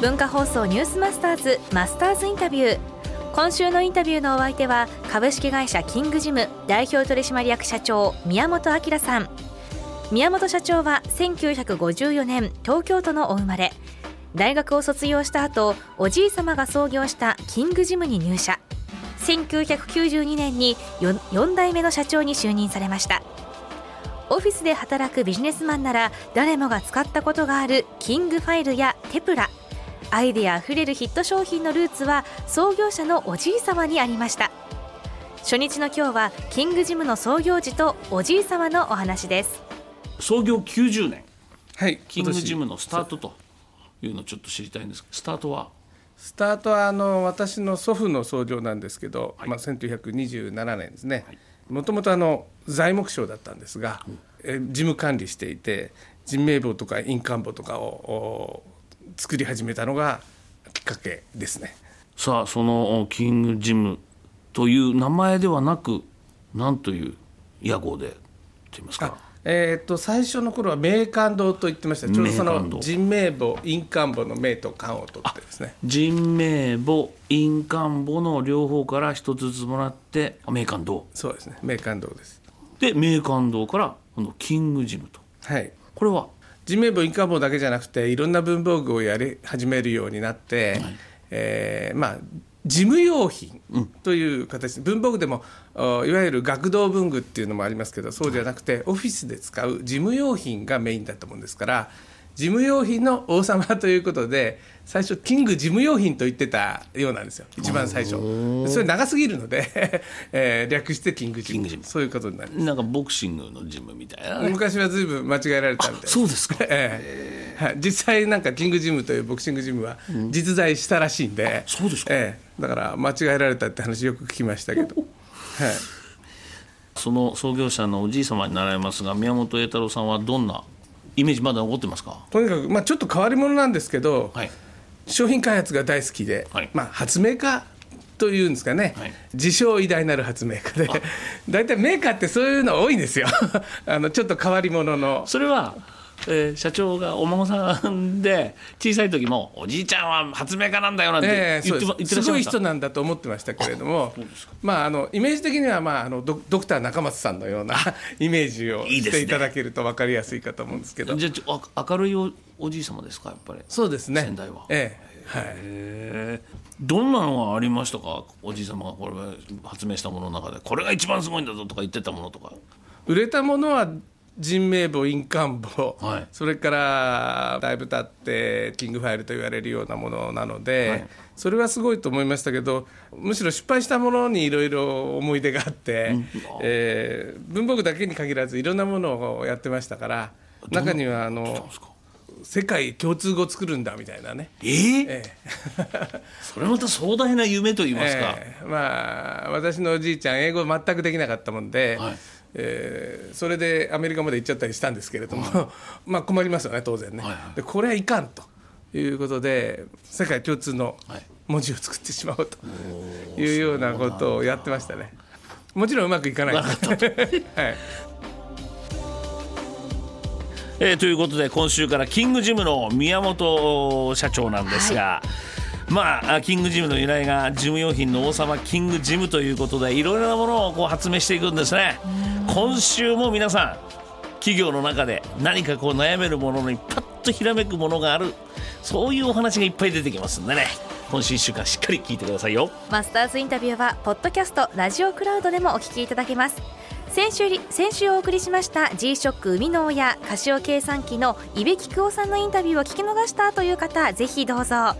文化放送ニュースマスターズインタビュー。今週のインタビューのお相手は株式会社キングジム代表取締役社長宮本明さん。宮本社長は1954年東京都のお生まれ。大学を卒業した後、おじい様が創業したキングジムに入社。1992年に 4代目の社長に就任されました。オフィスで働くビジネスマンなら誰もが使ったことがあるキングファイルやテプラ、アイデアあふれるヒット商品のルーツは創業者のおじい様にありました。初日の今日はキングジムの創業時とおじい様のお話です。創業90年、はい、キングジムのスタートというのをちょっと知りたいんですけど、スタートは私の祖父の創業なんですけど、はい1927年ですね。もともと材木商だったんですが、事務管理していて人名簿とか印鑑簿とかを作り始めたのがきっかけですね。さあ、そのキングジムという名前ではなく、何という屋号でといいますか。最初の頃は名官堂と言ってました。ちょうどその人名簿印鑑簿の名と官を取ってですね、人名簿印鑑簿の両方から一つずつもらって名官堂。そうですね、名官堂です。で、名官堂からこのキングジムと、はい、これは人名簿印鑑簿だけじゃなくていろんな文房具をやり始めるようになって、はい、事務用品という形で、文房具でもいわゆる学童文具っていうのもありますけど、そうじゃなくてオフィスで使う事務用品がメインだったもんですから、事務用品の王様ということで最初キング事務用品と言ってたようなんですよ、一番最初。それ長すぎるので略してキングジム、そういうことになります。なんかボクシングのジムみたいな、ね、昔は随分間違えられたみたいな。そうですか。実際なんかキングジムというボクシングジムは実在したらしいんで、うん、そうですか。だから間違えられたって話よく聞きましたけど、はい、その創業者のおじい様になられますが、宮本栄太郎さんはどんなイメージまだ残ってますか？とにかく、ちょっと変わり者なんですけど、はい、商品開発が大好きで、はい、発明家というんですかね、はい、自称偉大なる発明家で、大体メーカーってそういうの多いんですよちょっと変わり者の。それは、社長がお孫さんで小さい時もおじいちゃんは発明家なんだよなんて言ってらっしゃいました。すごい人なんだと思ってましたけれども、イメージ的には、ドクター中松さんのようなイメージをしていただけると分かりやすいかと思うんですけど。いいですね。じゃあ明るい おじい様ですか、やっぱり。そうですね、先代は、はい、どんなのがありましたか？おじい様がこれ発明したものの中でこれが一番すごいんだぞとか言ってたものとか。売れたものは人名簿印鑑簿、はい、それからだいぶ経ってキングファイルと言われるようなものなので、はい、それはすごいと思いましたけど、むしろ失敗したものにいろいろ思い出があって、文房具だけに限らずいろんなものをやってましたから、中には世界共通語作るんだみたいなね、それまた壮大な夢と言いますか、私のおじいちゃん英語全くできなかったもんで、はい、それでアメリカまで行っちゃったりしたんですけれども、はい、困りますよね、当然ね、はいはい、でこれはいかんということで世界共通の文字を作ってしまおうというようなことをやってましたね。もちろんうまくいかないです、はい。ということで今週からキングジムの宮本社長なんですが、はい、キングジムの由来が事務用品の王様キングジムということで、いろいろなものを発明していくんですね。今週も皆さん、企業の中で何か悩めるものにパッとひらめくものがある、そういうお話がいっぱい出てきますんでね、今週1週間しっかり聞いてくださいよ。マスターズインタビューはポッドキャストラジオクラウドでもお聞きいただけます。先週お送りしました G-SHOCK 生みの親カシオ計算機の伊部菊雄さんのインタビューを聞き逃したという方、ぜひどうぞ。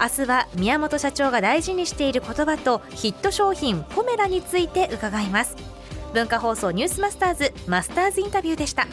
明日は宮本社長が大事にしている言葉とヒット商品ポメラについて伺います。文化放送ニュースマスターズインタビューでした。